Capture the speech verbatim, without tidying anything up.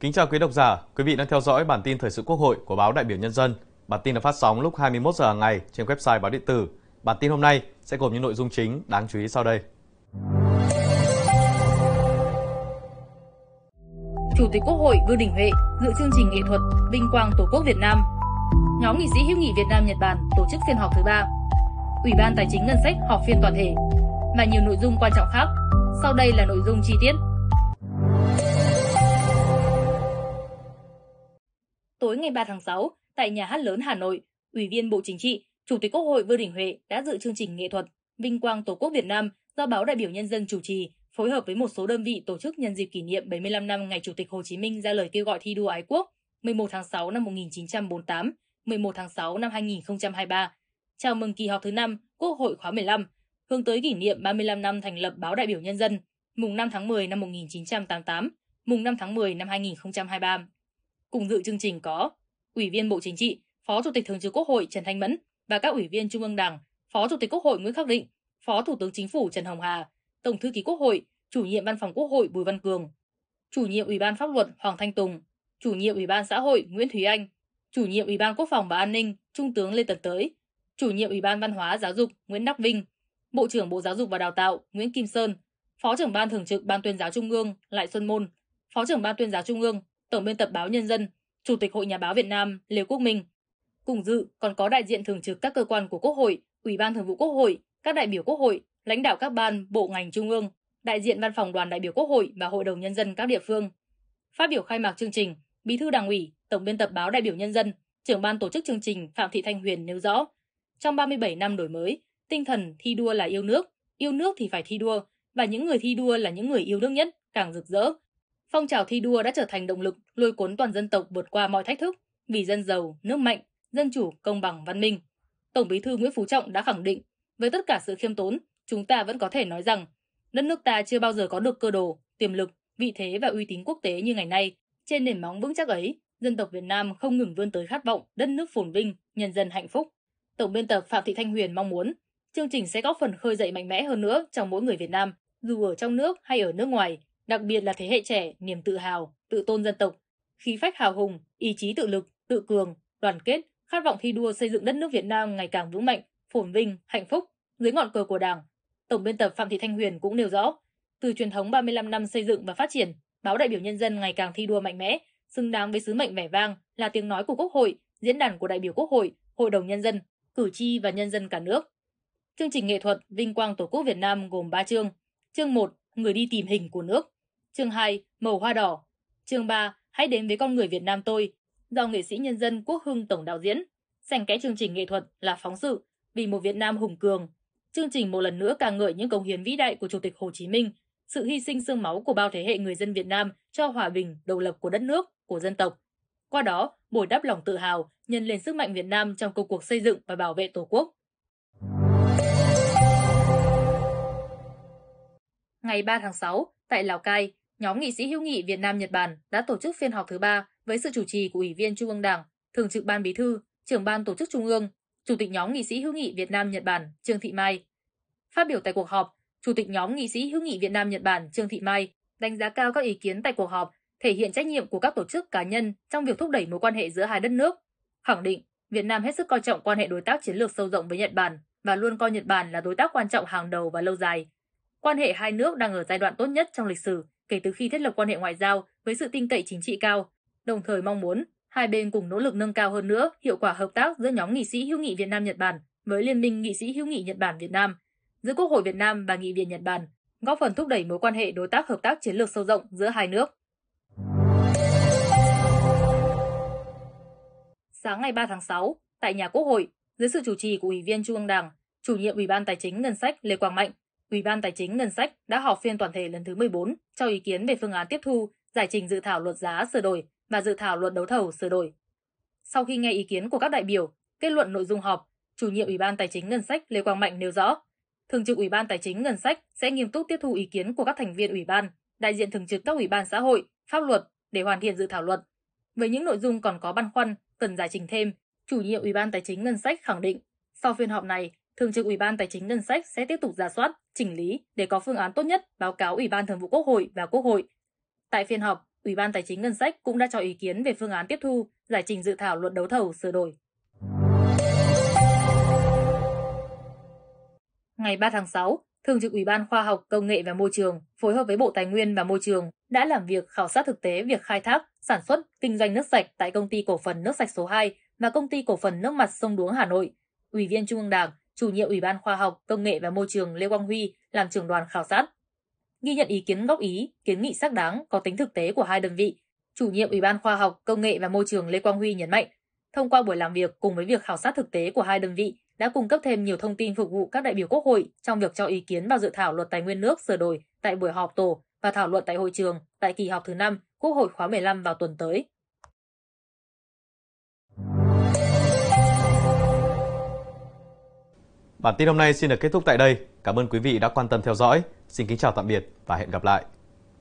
Kính chào quý độc giả, quý vị đang theo dõi bản tin thời sự Quốc hội của Báo Đại biểu Nhân dân. Bản tin được phát sóng lúc hai mươi mốt giờ hàng ngày trên website báo điện tử. Bản tin hôm nay sẽ gồm những nội dung chính đáng chú ý sau đây. Chủ tịch Quốc hội Vương Đình Huệ dự chương trình nghệ thuật Vinh quang Tổ quốc Việt Nam. Nhóm nghị sĩ hữu nghị Việt Nam Nhật Bản tổ chức phiên họp thứ ba. Ủy ban Tài chính Ngân sách họp phiên toàn thể và nhiều nội dung quan trọng khác. Sau đây là nội dung chi tiết. Tối ngày ba tháng sáu, tại Nhà hát lớn Hà Nội, Ủy viên Bộ Chính trị, Chủ tịch Quốc hội Vương Đình Huệ đã dự chương trình nghệ thuật Vinh quang Tổ quốc Việt Nam do Báo Đại biểu Nhân dân chủ trì, phối hợp với một số đơn vị tổ chức nhân dịp kỷ niệm bảy mươi lăm năm ngày Chủ tịch Hồ Chí Minh ra lời kêu gọi thi đua ái quốc mười một tháng sáu năm một nghìn chín trăm bốn mươi tám, mười một tháng sáu năm hai nghìn không trăm hai mươi ba. Chào mừng kỳ họp thứ năm Quốc hội khóa mười lăm, hướng tới kỷ niệm ba mươi lăm năm thành lập Báo Đại biểu Nhân dân, mùng năm tháng mười năm một nghìn chín trăm tám mươi tám, mùng năm tháng mười năm hai nghìn không trăm hai mươi ba. Cùng dự chương trình có Ủy viên Bộ Chính trị, Phó Chủ tịch Thường trực Quốc hội Trần Thanh Mẫn và các Ủy viên Trung ương Đảng, Phó Chủ tịch Quốc hội Nguyễn Khắc Định, Phó Thủ tướng Chính phủ Trần Hồng Hà, Tổng thư ký Quốc hội, Chủ nhiệm Văn phòng Quốc hội Bùi Văn Cường, Chủ nhiệm Ủy ban Pháp luật Hoàng Thanh Tùng, Chủ nhiệm Ủy ban Xã hội Nguyễn Thúy Anh, Chủ nhiệm Ủy ban Quốc phòng và An ninh Trung tướng Lê Tấn Tới, Chủ nhiệm Ủy ban Văn hóa Giáo dục Nguyễn Đắc Vinh, Bộ trưởng Bộ Giáo dục và Đào tạo Nguyễn Kim Sơn, Phó trưởng Ban Thường trực Ban Tuyên giáo Trung ương Lại Xuân Môn, Phó trưởng Ban Tuyên giáo Trung ương, Tổng biên tập Báo Nhân dân, Chủ tịch Hội Nhà báo Việt Nam Lê Quốc Minh. Cùng dự còn có đại diện thường trực các cơ quan của Quốc hội, Ủy ban Thường vụ Quốc hội, các đại biểu Quốc hội, lãnh đạo các ban, bộ ngành trung ương, đại diện Văn phòng Đoàn đại biểu Quốc hội và Hội đồng Nhân dân các địa phương. Phát biểu khai mạc chương trình, Bí thư Đảng ủy, Tổng biên tập Báo Đại biểu Nhân dân, trưởng ban tổ chức chương trình Phạm Thị Thanh Huyền nêu rõ, trong ba mươi bảy năm đổi mới, tinh thần thi đua là yêu nước, yêu nước thì phải thi đua, và những người thi đua là những người yêu nước nhất, càng rực rỡ. Phong trào thi đua đã trở thành động lực lôi cuốn toàn dân tộc vượt qua mọi thách thức, vì dân giàu, nước mạnh, dân chủ, công bằng, văn minh. Tổng Bí thư Nguyễn Phú Trọng đã khẳng định, với tất cả sự khiêm tốn, chúng ta vẫn có thể nói rằng đất nước ta chưa bao giờ có được cơ đồ, tiềm lực, vị thế và uy tín quốc tế như ngày nay. Trên nền móng vững chắc ấy, dân tộc Việt Nam không ngừng vươn tới khát vọng đất nước phồn vinh, nhân dân hạnh phúc. Tổng biên tập Phạm Thị Thanh Huyền mong muốn chương trình sẽ góp phần khơi dậy mạnh mẽ hơn nữa trong mỗi người Việt Nam, dù ở trong nước hay ở nước ngoài, đặc biệt là thế hệ trẻ niềm tự hào, tự tôn dân tộc, khí phách hào hùng, ý chí tự lực, tự cường, đoàn kết, khát vọng thi đua xây dựng đất nước Việt Nam ngày càng vững mạnh, phồn vinh, hạnh phúc dưới ngọn cờ của Đảng. Tổng biên tập Phạm Thị Thanh Huyền cũng nêu rõ, từ truyền thống ba mươi lăm năm xây dựng và phát triển, Báo Đại biểu Nhân dân ngày càng thi đua mạnh mẽ, xứng đáng với sứ mệnh vẻ vang là tiếng nói của Quốc hội, diễn đàn của đại biểu Quốc hội, Hội đồng Nhân dân, cử tri và nhân dân cả nước. Chương trình nghệ thuật Vinh quang Tổ quốc Việt Nam gồm ba chương. Chương một, người đi tìm hình của nước. Chương hai, màu hoa đỏ. Chương ba, hãy đến với con người Việt Nam tôi, do nghệ sĩ nhân dân Quốc Hưng tổng đạo diễn. Xen kẽ chương trình nghệ thuật là phóng sự Vì một Việt Nam hùng cường. Chương trình một lần nữa ca ngợi những cống hiến vĩ đại của Chủ tịch Hồ Chí Minh, sự hy sinh xương máu của bao thế hệ người dân Việt Nam cho hòa bình, độc lập của đất nước, của dân tộc. Qua đó, bồi đắp lòng tự hào, nhân lên sức mạnh Việt Nam trong công cuộc xây dựng và bảo vệ Tổ quốc. Ngày ba tháng sáu, tại Lào Cai, nhóm nghị sĩ hữu nghị Việt Nam-Nhật Bản đã tổ chức phiên họp thứ ba với sự chủ trì của Ủy viên Trung ương Đảng, Thường trực Ban Bí thư, Trưởng ban Tổ chức Trung ương, Chủ tịch nhóm nghị sĩ hữu nghị Việt Nam-Nhật Bản Trương Thị Mai. Phát biểu tại cuộc họp, Chủ tịch nhóm nghị sĩ hữu nghị Việt Nam-Nhật Bản Trương Thị Mai đánh giá cao các ý kiến tại cuộc họp, thể hiện trách nhiệm của các tổ chức cá nhân trong việc thúc đẩy mối quan hệ giữa hai đất nước, khẳng định Việt Nam hết sức coi trọng quan hệ đối tác chiến lược sâu rộng với Nhật Bản và luôn coi Nhật Bản là đối tác quan trọng hàng đầu và lâu dài. Quan hệ hai nước đang ở giai đoạn tốt nhất trong lịch sử kể từ khi thiết lập quan hệ ngoại giao với sự tin cậy chính trị cao, đồng thời mong muốn hai bên cùng nỗ lực nâng cao hơn nữa hiệu quả hợp tác giữa nhóm nghị sĩ hữu nghị Việt Nam-Nhật Bản với Liên minh nghị sĩ hữu nghị Nhật Bản-Việt Nam, giữa Quốc hội Việt Nam và Nghị viện Nhật Bản, góp phần thúc đẩy mối quan hệ đối tác hợp tác chiến lược sâu rộng giữa hai nước. Sáng ngày ba tháng sáu, tại nhà Quốc hội, dưới sự chủ trì của Ủy viên Trung ương Đảng, Chủ nhiệm Ủy ban Tài chính Ngân sách Lê Quang Mạnh, Ủy ban Tài chính Ngân sách đã họp phiên toàn thể lần thứ mười bốn cho ý kiến về phương án tiếp thu, giải trình dự thảo luật giá sửa đổi và dự thảo luật đấu thầu sửa đổi. Sau khi nghe ý kiến của các đại biểu, kết luận nội dung họp, Chủ nhiệm Ủy ban Tài chính Ngân sách Lê Quang Mạnh nêu rõ, Thường trực Ủy ban Tài chính Ngân sách sẽ nghiêm túc tiếp thu ý kiến của các thành viên ủy ban, đại diện thường trực các ủy ban xã hội, pháp luật để hoàn thiện dự thảo luật. Với những nội dung còn có băn khoăn, cần giải trình thêm, Chủ nhiệm Ủy ban Tài chính Ngân sách khẳng định, sau phiên họp này, Thường trực Ủy ban Tài chính Ngân sách sẽ tiếp tục rà soát, chỉnh lý để có phương án tốt nhất báo cáo Ủy ban Thường vụ Quốc hội và Quốc hội. Tại phiên họp, Ủy ban Tài chính Ngân sách cũng đã cho ý kiến về phương án tiếp thu, giải trình dự thảo luật đấu thầu sửa đổi. Ngày ba tháng sáu, Thường trực Ủy ban Khoa học, Công nghệ và Môi trường phối hợp với Bộ Tài nguyên và Môi trường đã làm việc khảo sát thực tế việc khai thác, sản xuất, kinh doanh nước sạch tại Công ty Cổ phần Nước sạch số hai và Công ty Cổ phần Nước mặt sông Đuống Hà Nội. Ủy viên Trung ương Đảng, Chủ nhiệm Ủy ban Khoa học, Công nghệ và Môi trường Lê Quang Huy làm trưởng đoàn khảo sát. Ghi nhận ý kiến góp ý, kiến nghị xác đáng có tính thực tế của hai đơn vị, Chủ nhiệm Ủy ban Khoa học, Công nghệ và Môi trường Lê Quang Huy nhấn mạnh, thông qua buổi làm việc cùng với việc khảo sát thực tế của hai đơn vị đã cung cấp thêm nhiều thông tin phục vụ các đại biểu Quốc hội trong việc cho ý kiến vào dự thảo luật Tài nguyên nước sửa đổi tại buổi họp tổ và thảo luận tại hội trường tại kỳ họp thứ năm Quốc hội khóa mười lăm vào tuần tới. Bản tin hôm nay xin được kết thúc tại đây. Cảm ơn quý vị đã quan tâm theo dõi. Xin kính chào tạm biệt và hẹn gặp lại.